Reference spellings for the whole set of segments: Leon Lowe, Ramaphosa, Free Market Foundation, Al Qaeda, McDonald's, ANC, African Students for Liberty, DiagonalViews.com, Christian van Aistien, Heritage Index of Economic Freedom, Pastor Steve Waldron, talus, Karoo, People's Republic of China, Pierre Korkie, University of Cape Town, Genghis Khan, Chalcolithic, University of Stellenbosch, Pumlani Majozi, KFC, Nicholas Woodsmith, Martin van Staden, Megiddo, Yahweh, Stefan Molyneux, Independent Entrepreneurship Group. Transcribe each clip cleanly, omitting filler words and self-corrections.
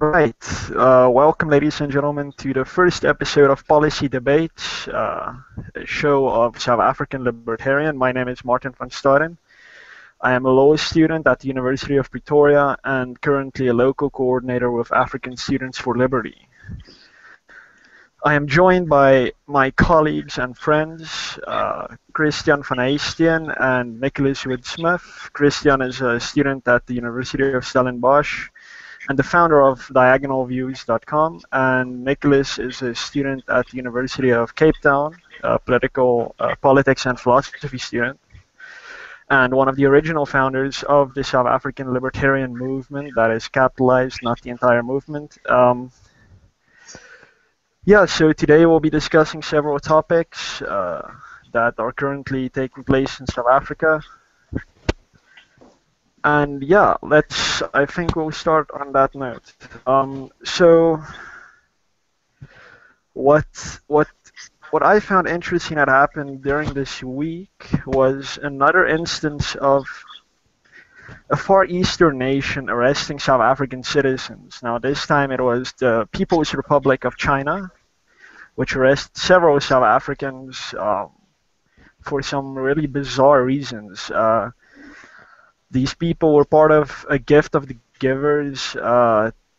Right. Welcome, ladies and gentlemen, to the first episode of Policy Debates, a show of South African Libertarian. My name is Martin van Staden. I am a law student at the University of Pretoria and currently a local coordinator with African Students for Liberty. I am joined by my colleagues and friends, Christian van Aistien and Nicholas Woodsmith. Christian is a student at the University of Stellenbosch and the founder of DiagonalViews.com, and Nicholas is a student at the University of Cape Town, a politics and philosophy student, and one of the original founders of the South African Libertarian Movement, that is capitalized, not the entire movement. So today we'll be discussing several topics that are currently taking place in South Africa. And yeah, I think we'll start on that note. So what I found interesting that happened during this week was another instance of a Far Eastern nation arresting South African citizens. Now this time it was the People's Republic of China, which arrested several South Africans for some really bizarre reasons. These people were part of a Gift of the Givers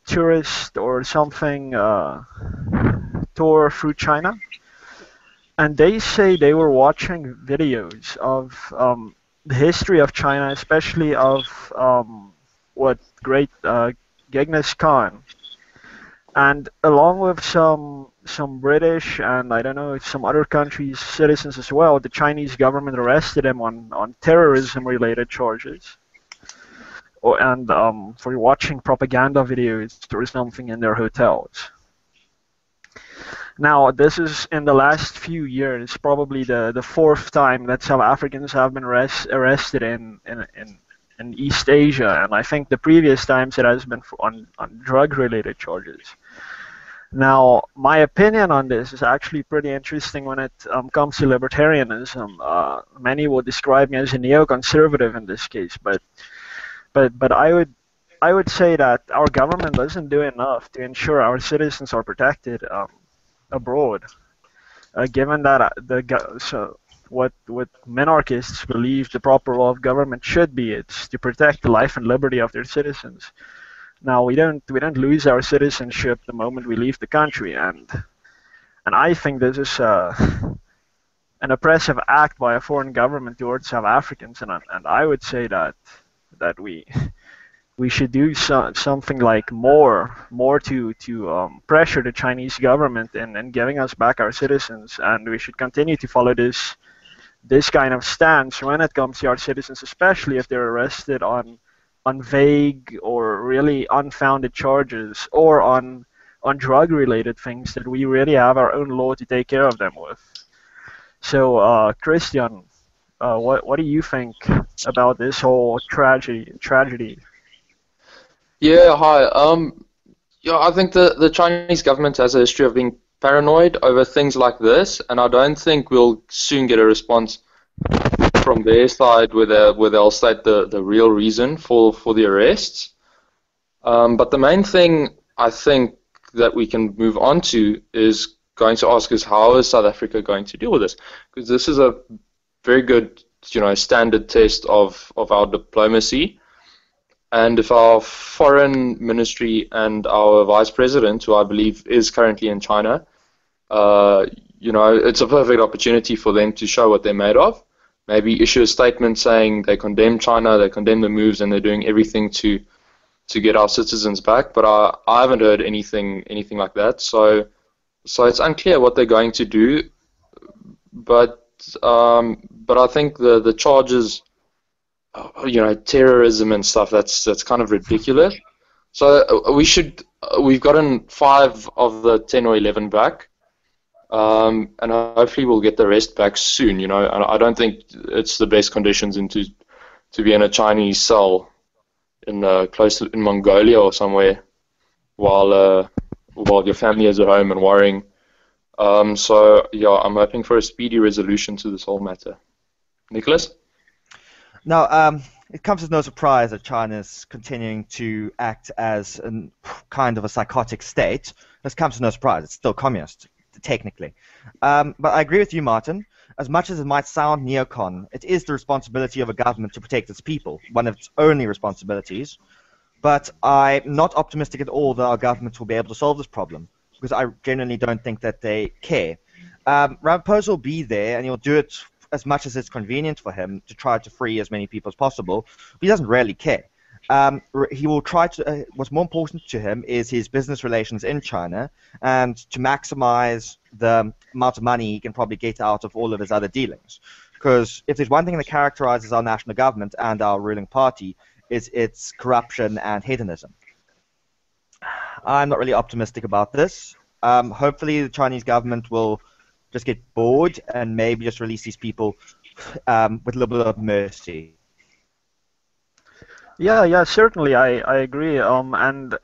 tourist or something tour through China, and they say they were watching videos of the history of China, especially of what great Genghis Khan, and along with some British and I don't know some other countries' citizens as well. The Chinese government arrested them on terrorism-related charges. And for watching propaganda videos or something in their hotels. Now, this is in the last few years, probably the fourth time that South Africans have been arrested in East Asia, and I think the previous times it has been on drug-related charges. Now, my opinion on this is actually pretty interesting when it comes to libertarianism. Many will describe me as a neoconservative in this case, but I would say that our government doesn't do enough to ensure our citizens are protected abroad, given that what monarchists believe the proper role of government should be. It's to protect the life and liberty of their citizens. Now we don't lose our citizenship the moment we leave the country, and I think this is an oppressive act by a foreign government towards South Africans, and I would say that we should do something like more to pressure the Chinese government in giving us back our citizens, and we should continue to follow this kind of stance when it comes to our citizens, especially if they're arrested on vague or really unfounded charges or on drug-related things that we really have our own law to take care of them with. So, Christian, what do you think about this whole tragedy? Yeah, hi. I think the Chinese government has a history of being paranoid over things like this, and I don't think we'll soon get a response from their side where they'll state the real reason for the arrests. But the main thing I think that we can move on to is going to ask is how is South Africa going to deal with this? Because this is a very good, standard test of our diplomacy. And if our foreign ministry and our vice president, who I believe is currently in China, it's a perfect opportunity for them to show what they're made of. Maybe issue a statement saying they condemn China, they condemn the moves, and they're doing everything to get our citizens back. But I haven't heard anything like that. So it's unclear what they're going to do. But I think the charges, terrorism and stuff, that's kind of ridiculous. So we've gotten 5 of the 10 or 11 back. And hopefully we'll get the rest back soon. And I don't think it's the best conditions to be in a Chinese cell close to Mongolia or somewhere while your family is at home and worrying. I'm hoping for a speedy resolution to this whole matter. Nicholas? Now, It comes as no surprise that China is continuing to act as a kind of a psychotic state. This comes as no surprise. It's still communist, technically. But I agree with you, Martin. As much as it might sound neocon, it is the responsibility of a government to protect its people, one of its only responsibilities. But I'm not optimistic at all that our governments will be able to solve this problem, because I genuinely don't think that they care. Ramaphosa will be there, and he'll do it as much as it's convenient for him to try to free as many people as possible. But he doesn't really care. He will try to. What's more important to him is his business relations in China, and to maximize the amount of money he can probably get out of all of his other dealings. Because if there's one thing that characterizes our national government and our ruling party, is its corruption and hedonism. I'm not really optimistic about this. Hopefully, the Chinese government will just get bored and maybe just release these people with a little bit of mercy. Yeah, certainly, I agree. And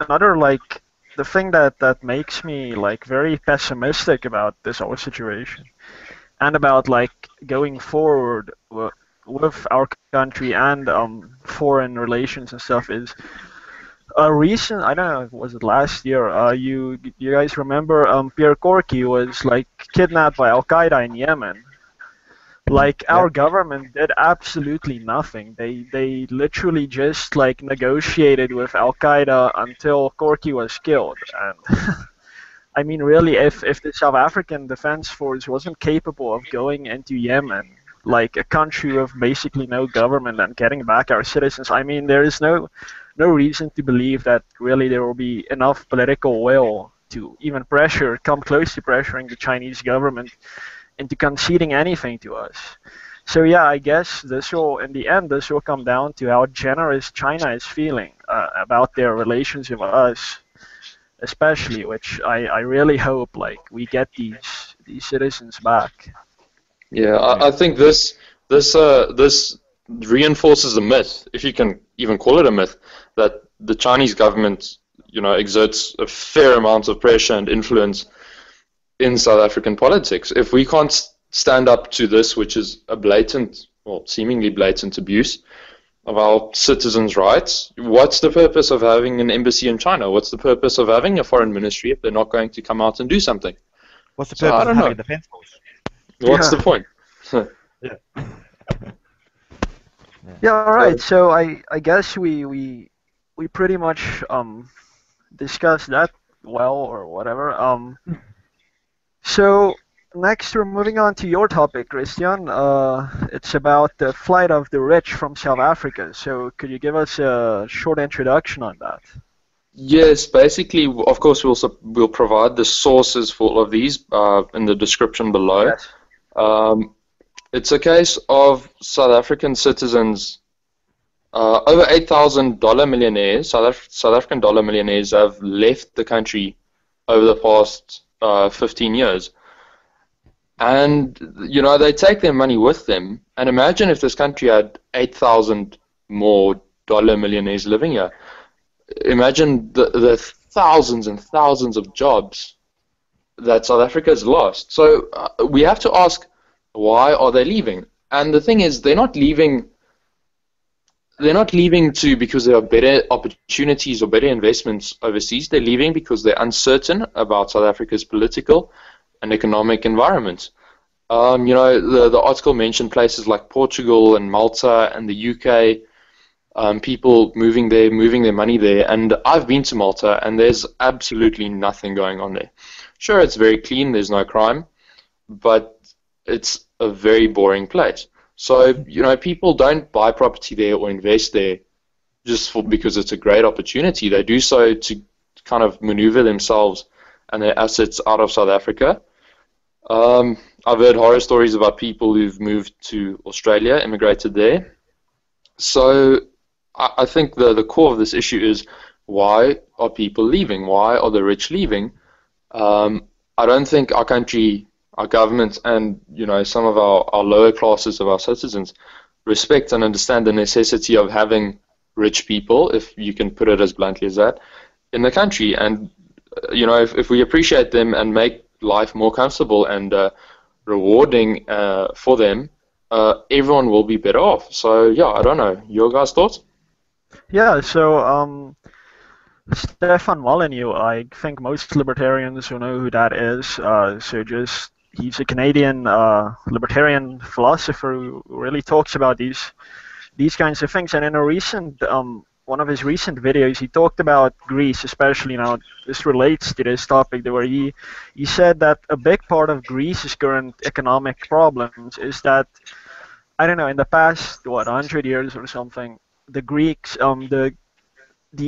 another, like, the thing that makes me, like, very pessimistic about this whole situation and about, like, going forward with our country and foreign relations and stuff is a recent. I don't know, was it last year? You guys remember Pierre Korkie was, like, kidnapped by Al Qaeda in Yemen. Like, our government did absolutely nothing. They literally just, like, negotiated with Al Qaeda until Korkie was killed. And I mean, really, if the South African Defense Force wasn't capable of going into Yemen, like a country with basically no government, and getting back our citizens, I mean, there is no reason to believe that really there will be enough political will to even come close to pressuring the Chinese government into conceding anything to us. So yeah, I guess in the end this will come down to how generous China is feeling about their relations with us, especially, which I really hope, like, we get these citizens back. Yeah, I think this reinforces the myth, if you can even call it a myth, that the Chinese government, you know, exerts a fair amount of pressure and influence in South African politics. If we can't stand up to this, which is a blatant, or seemingly blatant, abuse of our citizens' rights, what's the purpose of having an embassy in China? What's the purpose of having a foreign ministry if they're not going to come out and do something? What's the purpose of having a defense force? What's the point? Yeah, all right. So I guess we pretty much discussed that well, or whatever. So next, we're moving on to your topic, Christian. It's about the flight of the rich from South Africa. So could you give us a short introduction on that? Yes, basically, of course, we'll provide the sources for all of these in the description below. Yes. It's a case of South African citizens, over $8,000 millionaires, South African dollar millionaires, have left the country over the past 15 years. And, you know, they take their money with them. And imagine if this country had 8,000 more dollar millionaires living here. Imagine the thousands and thousands of jobs that South Africa has lost. So we have to ask, why are they leaving? And the thing is, they're not leaving because there are better opportunities or better investments overseas. They're leaving because they're uncertain about South Africa's political and economic environment. You know, the article mentioned places like Portugal and Malta and the UK, people moving their money there. And I've been to Malta, and there's absolutely nothing going on there. Sure, it's very clean, there's no crime, but it's a very boring place. So, you know, people don't buy property there or invest there just because it's a great opportunity. They do so to kind of maneuver themselves and their assets out of South Africa. I've heard horror stories about people who've moved to Australia, immigrated there. So I think the core of this issue is, why are people leaving? Why are the rich leaving? I don't think our country, our government, and, you know, some of our lower classes of our citizens respect and understand the necessity of having rich people, if you can put it as bluntly as that, in the country. And, you know, if we appreciate them and make life more comfortable and rewarding for them, everyone will be better off. So yeah, I don't know. Your guys' thoughts? Yeah, so Stefan Molyneux, I think most libertarians will know who that is. He's a Canadian libertarian philosopher who really talks about these kinds of things. And in a recent one of his recent videos, he talked about Greece, especially now. This relates to this topic, where he said that a big part of Greece's current economic problems is that, I don't know, in the past, what, 100 years or something, the Greeks, the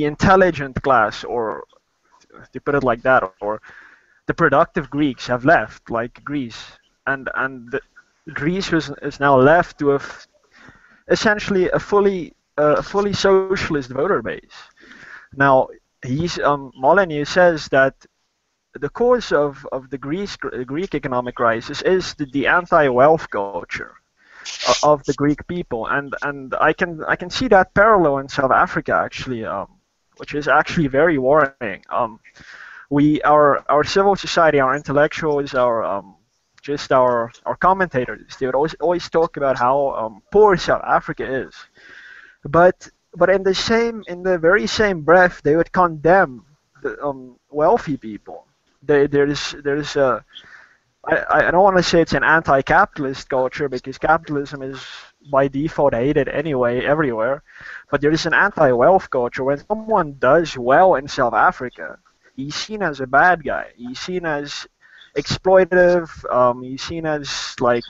intelligent class, or to put it like that, or the productive Greeks have left, like Greece, and Greece is now left to essentially a fully socialist voter base. Now, Molyneux says that the cause of the Greek economic crisis is the anti-wealth culture of the Greek people, and I can see that parallel in South Africa, actually, which is actually very worrying. Our civil society, our intellectuals, our commentators, they would always talk about how poor South Africa is, but in the very same breath, they would condemn the wealthy people. I don't want to say it's an anti-capitalist culture, because capitalism is by default hated anyway everywhere, but there is an anti-wealth culture. When someone does well in South Africa, he's seen as a bad guy. He's seen as exploitive. He's seen as like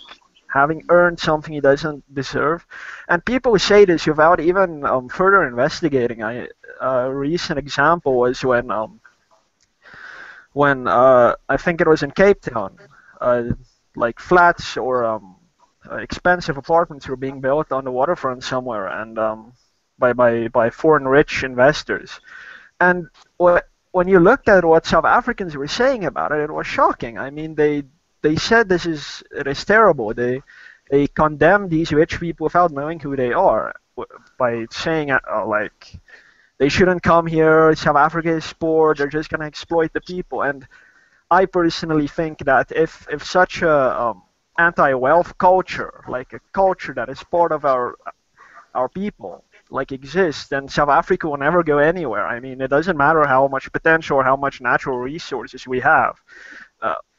having earned something he doesn't deserve. And people say this without even further investigating. A recent example was when I think it was in Cape Town, like flats or expensive apartments were being built on the waterfront somewhere, and by foreign rich investors. And when you looked at what South Africans were saying about it, it was shocking. I mean, they said it is terrible. They condemn these rich people without knowing who they are by saying like they shouldn't come here. South Africa is poor. They're just going to exploit the people. And I personally think that if such a anti-wealth culture, like a culture that is part of our people, like exists, then South Africa will never go anywhere. I mean, it doesn't matter how much potential or how much natural resources we have,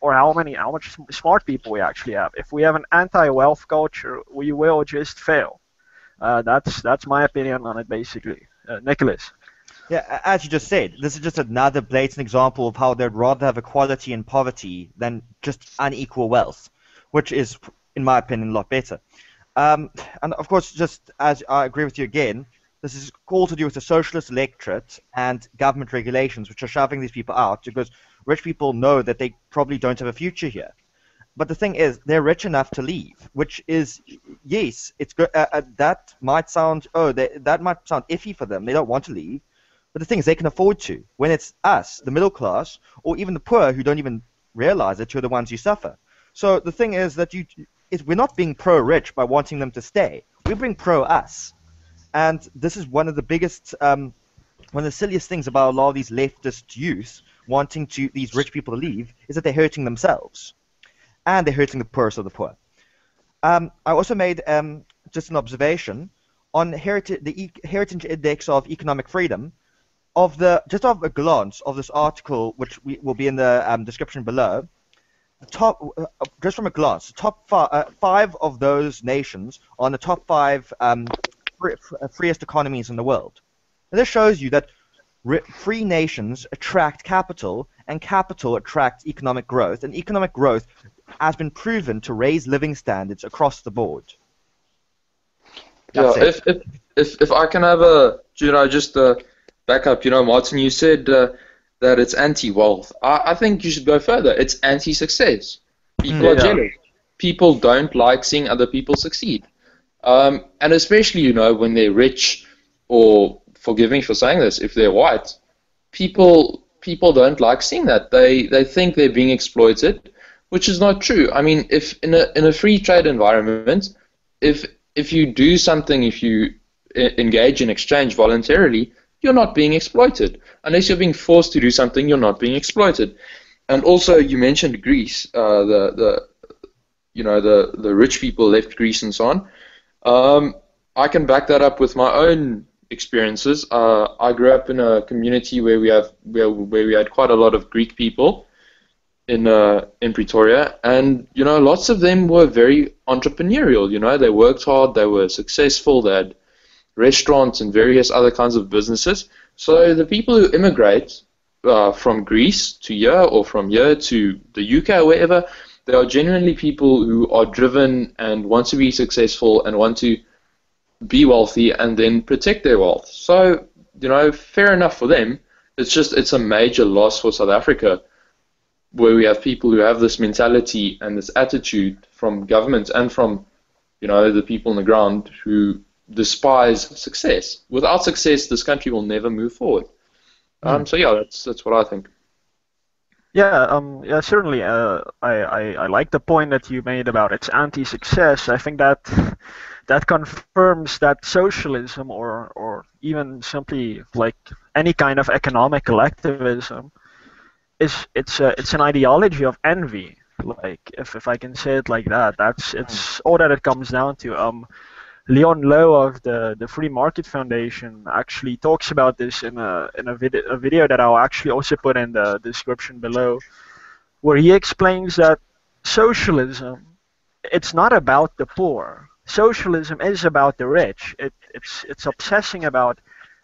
or how much smart people we actually have. If we have an anti-wealth culture, we will just fail. That's my opinion on it, basically. Nicholas. Yeah, as you just said, this is just another blatant example of how they'd rather have equality and poverty than just unequal wealth, which is, in my opinion, a lot better. And of course, just as I agree with you again, this is all to do with the socialist electorate and government regulations, which are shoving these people out because rich people know that they probably don't have a future here. But the thing is, they're rich enough to leave, which is, yes, it's good. That might sound that might sound iffy for them. They don't want to leave, but the thing is, they can afford to. When it's us, the middle class, or even the poor who don't even realize it, who are the ones who suffer. So the thing is that we're not being pro-rich by wanting them to stay. We're being pro-us. And this is one of the biggest, one of the silliest things about a lot of these leftist youth wanting these rich people to leave, is that they're hurting themselves. And they're hurting the poorest of the poor. I also made just an observation on the Heritage Index of Economic Freedom. Just a glance of this article, which will be in the description below, the top five of those nations are in the top five freest economies in the world. And this shows you that free nations attract capital, and capital attracts economic growth, and economic growth has been proven to raise living standards across the board. That's it. If I can have a, just a back up, Martin, you said that it's anti-wealth. I think you should go further. It's anti-success. People are jealous. People don't like seeing other people succeed. And especially, when they're rich, or forgive me for saying this, if they're white, people don't like seeing that. They think they're being exploited, which is not true. I mean, if in a free trade environment, if you do something, if you engage in exchange voluntarily, you're not being exploited. Unless you're being forced to do something, you're not being exploited. And also, you mentioned Greece. you know, the rich people left Greece and so on. I can back that up with my own experiences. I grew up in a community where we had quite a lot of Greek people in Pretoria, and you know, lots of them were very entrepreneurial. You know, they worked hard, they were successful, they had restaurants and various other kinds of businesses. So the people who immigrate from Greece to here or from here to the UK or wherever, they are genuinely people who are driven and want to be successful and want to be wealthy and then protect their wealth. So, you know, fair enough for them. It's just, it's a major loss for South Africa where we have people who have this mentality and this attitude from governments and from, you know, the people on the ground who despise success. Without success, this country will never move forward. So yeah, that's what I think. Yeah, yeah, certainly. I like the point that you made about it's anti-success. I think that confirms that socialism, or even simply like any kind of economic collectivism, it's an ideology of envy. Like if I can say it like that, it's all that it comes down to. Leon Lowe of the Free Market Foundation actually talks about this in a video that I'll actually also put in the description below, where he explains that socialism, it's not about the poor. Socialism is about the rich. It's obsessing about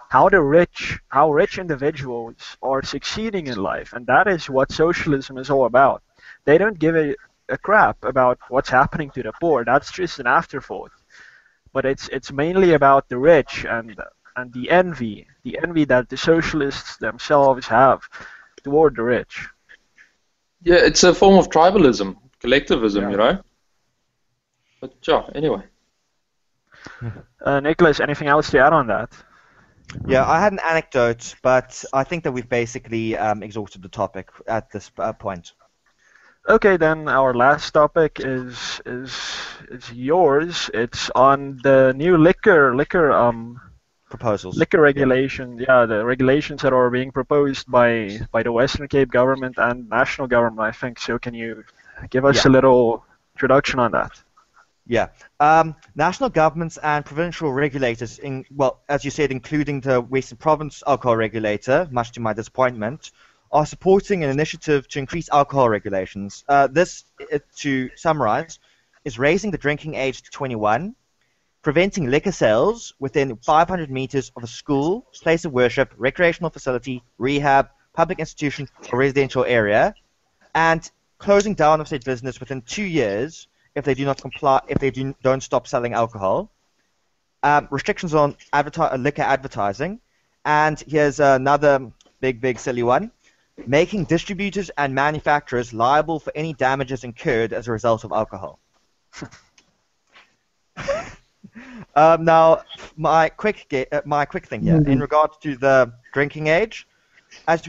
how rich individuals are succeeding in life, and that is what socialism is all about. They don't give a crap about what's happening to the poor. That's just an afterthought. But it's mainly about the rich and the envy that the socialists themselves have toward the rich. Yeah, it's a form of tribalism, collectivism, yeah. You know. But yeah, anyway. Nicholas, anything else to add on that? Yeah, I had an anecdote, but I think that we've basically exhausted the topic at this point. Okay, then our last topic is yours. It's on the new liquor proposals, liquor regulation. Yeah, the regulations that are being proposed by the Western Cape government and national government, I think. So, can you give us a little introduction on that? Yeah, national governments and provincial regulators, as you said, including the Western Province alcohol regulator, much to my disappointment, are supporting an initiative to increase alcohol regulations. This, to summarize, is raising the drinking age to 21, preventing liquor sales within 500 meters of a school, place of worship, recreational facility, rehab, public institution, or residential area, and closing down of said business within 2 years if they do not comply, if they don't stop selling alcohol, restrictions on liquor advertising, and here's another big silly one. Making distributors and manufacturers liable for any damages incurred as a result of alcohol. Now, my quick thing here in regards to the drinking age, as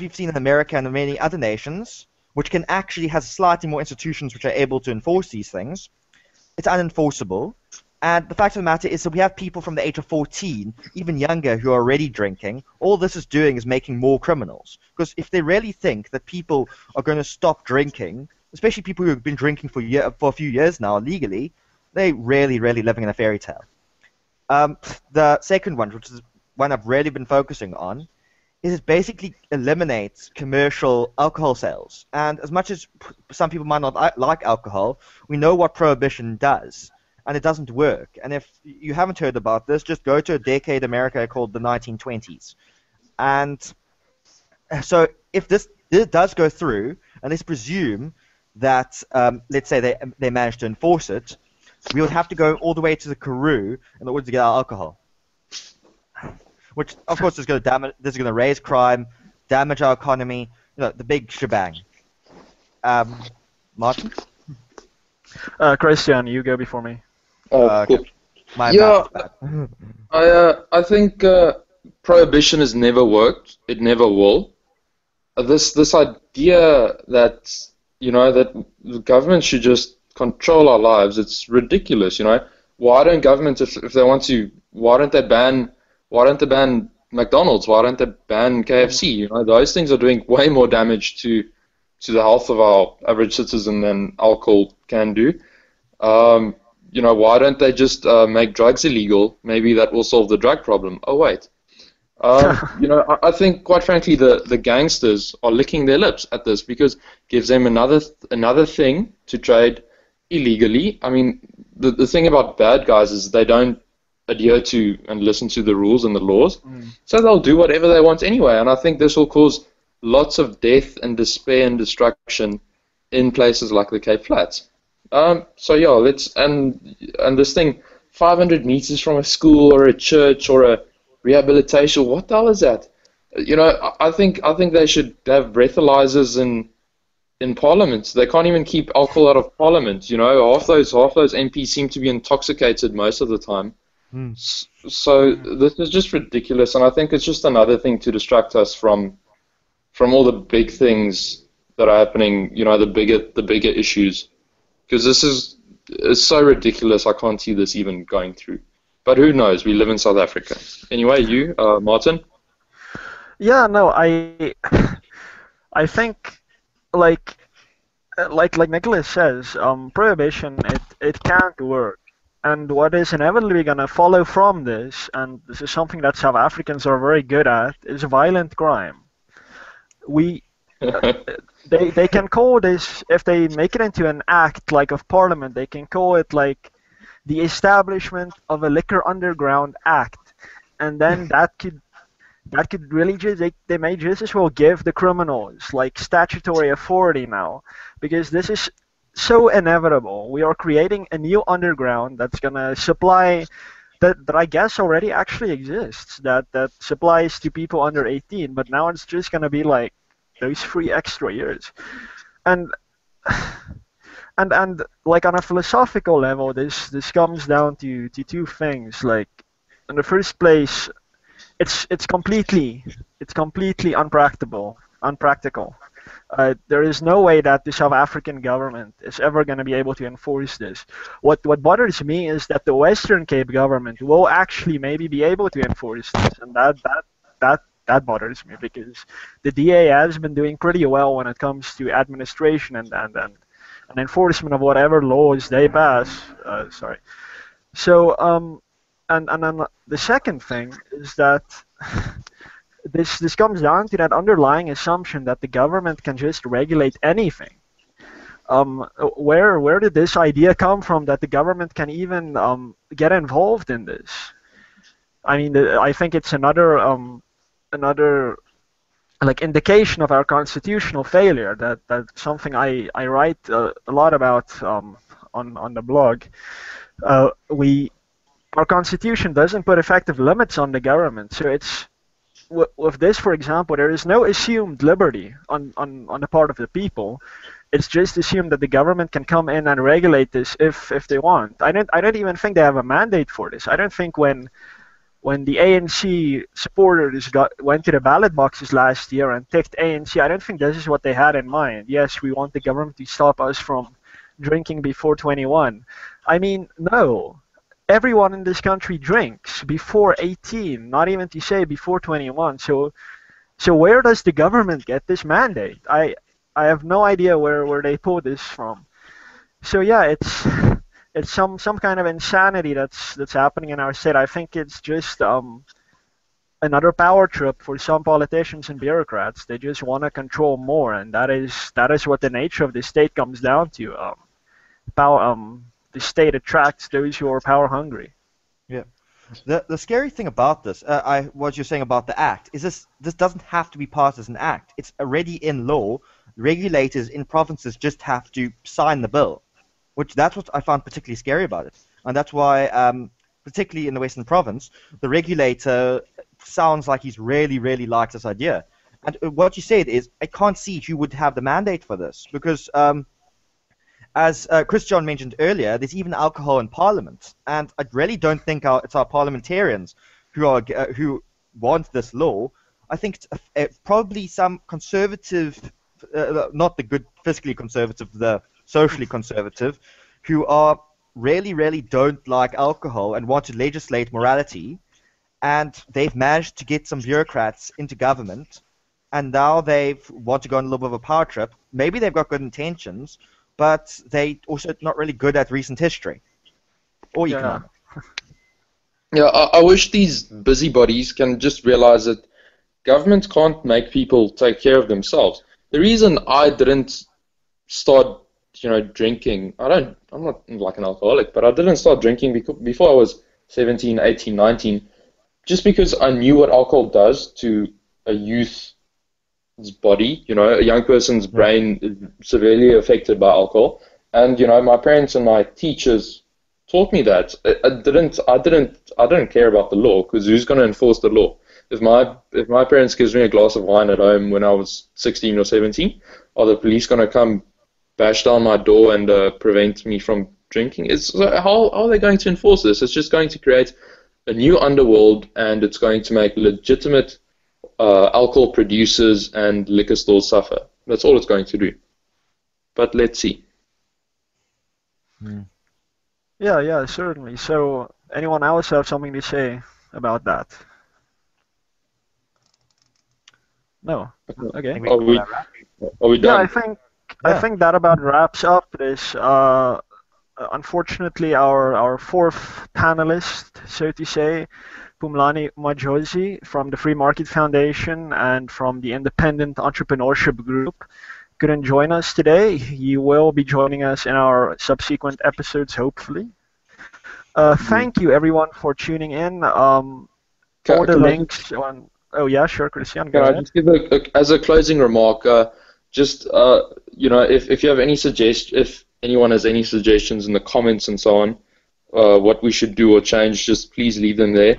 we've seen in America and in many other nations, which has slightly more institutions which are able to enforce these things. It's unenforceable, and the fact of the matter is that we have people from the age of 14, even younger, who are already drinking. All this is doing is making more criminals. Because if they really think that people are going to stop drinking, especially people who have been drinking for a few years now legally, they're really, really living in a fairy tale. The second one, which is one I've really been focusing on, is it basically eliminates commercial alcohol sales. And as much as some people might not like alcohol, we know what prohibition does. And it doesn't work. And if you haven't heard about this, just go to a decade America called the 1920s. And so if this does go through, and let's presume that, let's say they manage to enforce it, we would have to go all the way to the Karoo in order to get our alcohol. Which, of course, is going to raise crime, damage our economy, you know, the big shebang. Martin? Christian, you go before me. Cool. Yeah, I think prohibition has never worked. It never will. This idea that, you know, that the government should just control our lives, it's ridiculous. You know, why don't governments, if they want to, why don't they ban McDonald's? Why don't they ban KFC? You know, those things are doing way more damage to to the health of our average citizen than alcohol can do. You know, why don't they just make drugs illegal? Maybe that will solve the drug problem. Oh, wait. You know, I think, quite frankly, the gangsters are licking their lips at this because it gives them another thing to trade illegally. I mean, the thing about bad guys is they don't adhere to and listen to the rules and the laws, so they'll do whatever they want anyway. And I think this will cause lots of death and despair and destruction in places like the Cape Flats. So yeah, let's and this thing, 500 meters from a school or a church or a rehabilitation, what the hell is that? You know, I think they should have breathalyzers in parliament. They can't even keep alcohol out of parliament. You know, half those MPs seem to be intoxicated most of the time. So this is just ridiculous, and I think it's just another thing to distract us from all the big things that are happening. You know, the bigger issues, because this is so ridiculous. I can't see this even going through. But who knows? We live in South Africa. Anyway, you, Martin? Yeah, no, I think, like Nicholas says, prohibition, it can't work. And what is inevitably going to follow from this, and this is something that South Africans are very good at, is violent crime. They can call this, if they make it into an act like of parliament, they can call it like the establishment of a liquor underground act, and then that could really just they may just as well give the criminals like statutory authority now, because this is so inevitable. We are creating a new underground that's gonna supply that I guess already actually exists, that supplies to people under 18, but now it's just gonna be like those 3 extra years, and like on a philosophical level, this comes down to 2 things. Like, in the first place, it's completely unpractical. There is no way that the South African government is ever going to be able to enforce this. What bothers me is that the Western Cape government will actually maybe be able to enforce this, and that bothers me, because the DA has been doing pretty well when it comes to administration and enforcement of whatever laws they pass. So, and then the second thing is that this comes down to that underlying assumption that the government can just regulate anything. Where did this idea come from that the government can even get involved in this? I mean, I think it's another like indication of our constitutional failure. That's something I write a lot about on the blog. Our constitution doesn't put effective limits on the government. So it's with this, for example, there is no assumed liberty on the part of the people. It's just assumed that the government can come in and regulate this if they want. I don't even think they have a mandate for this. I don't think when the ANC supporters went to the ballot boxes last year and ticked ANC, I don't think this is what they had in mind. Yes, we want the government to stop us from drinking before 21. I mean, no. Everyone in this country drinks before 18, not even to say before 21. So where does the government get this mandate? I have no idea where they pull this from. So yeah, it's some kind of insanity that's happening in our state. I think it's just another power trip for some politicians and bureaucrats. They just want to control more, and that is what the nature of the state comes down to. The state attracts those who are power hungry. Yeah. The scary thing about this, what you're saying about the act, is this doesn't have to be passed as an act. It's already in law. Regulators in provinces just have to sign the bill. That's what I found particularly scary about it. And that's why, particularly in the Western Province, the regulator sounds like he's really, really likes this idea. And what you said is, I can't see who would have the mandate for this, because as Christian mentioned earlier, there's even alcohol in Parliament. And I really don't think it's our parliamentarians who want this law. I think it's probably some conservative, not the good fiscally conservative, the socially conservative, who are really, really don't like alcohol and want to legislate morality, and they've managed to get some bureaucrats into government and now they want to go on a little bit of a power trip. Maybe they've got good intentions, but they also not really good at recent history or economics. Yeah, I wish these busybodies can just realize that governments can't make people take care of themselves. The reason I didn't start, you know, drinking, I'm not like an alcoholic, but I didn't start drinking before I was 17, 18, 19, just because I knew what alcohol does to a youth's body, you know, a young person's brain severely affected by alcohol. And, you know, my parents and my teachers taught me that. I didn't care about the law, because who's going to enforce the law? If my parents gives me a glass of wine at home when I was 16 or 17, are the police going to come bash down my door and prevent me from drinking? How are they going to enforce this? It's just going to create a new underworld, and it's going to make legitimate alcohol producers and liquor stores suffer. That's all it's going to do. But let's see. Yeah, certainly. So anyone else have something to say about that? No. Okay. Are we done? Yeah, I think that about wraps up this. Unfortunately, our fourth panelist, so to say, Pumlani Majozi from the Free Market Foundation and from the Independent Entrepreneurship Group, couldn't join us today. He will be joining us in our subsequent episodes, hopefully. Thank you, everyone, for tuning in. All the links on... Oh, yeah, sure, Christian, go ahead. Just give as a closing remark, you know, if you have any if anyone has any suggestions in the comments and so on, what we should do or change, just please leave them there.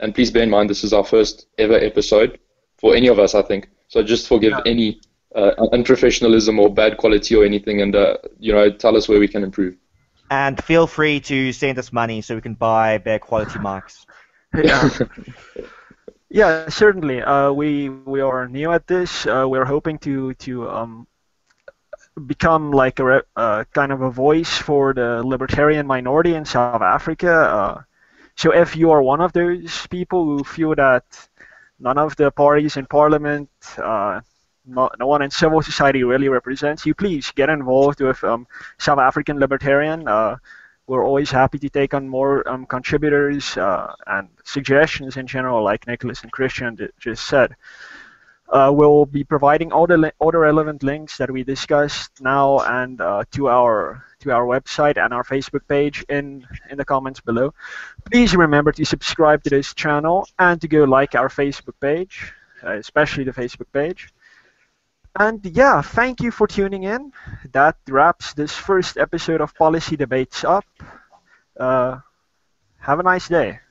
And please bear in mind, this is our first ever episode for any of us, I think. So just forgive any unprofessionalism or bad quality or anything, and you know, tell us where we can improve. And feel free to send us money so we can buy better quality mics. Yeah. Yeah, certainly. We are new at this. We're hoping to become like a kind of a voice for the libertarian minority in South Africa. So if you are one of those people who feel that none of the parties in parliament, no one in civil society really represents you, please get involved with South African Libertarian. We're always happy to take on more contributors and suggestions in general, like Nicholas and Christian just said. We'll be providing all the relevant links that we discussed now and to our website and our Facebook page in the comments below. Please remember to subscribe to this channel and to go like our Facebook page, especially the Facebook page. And yeah, thank you for tuning in. That wraps this first episode of Policy Debates up. Have a nice day.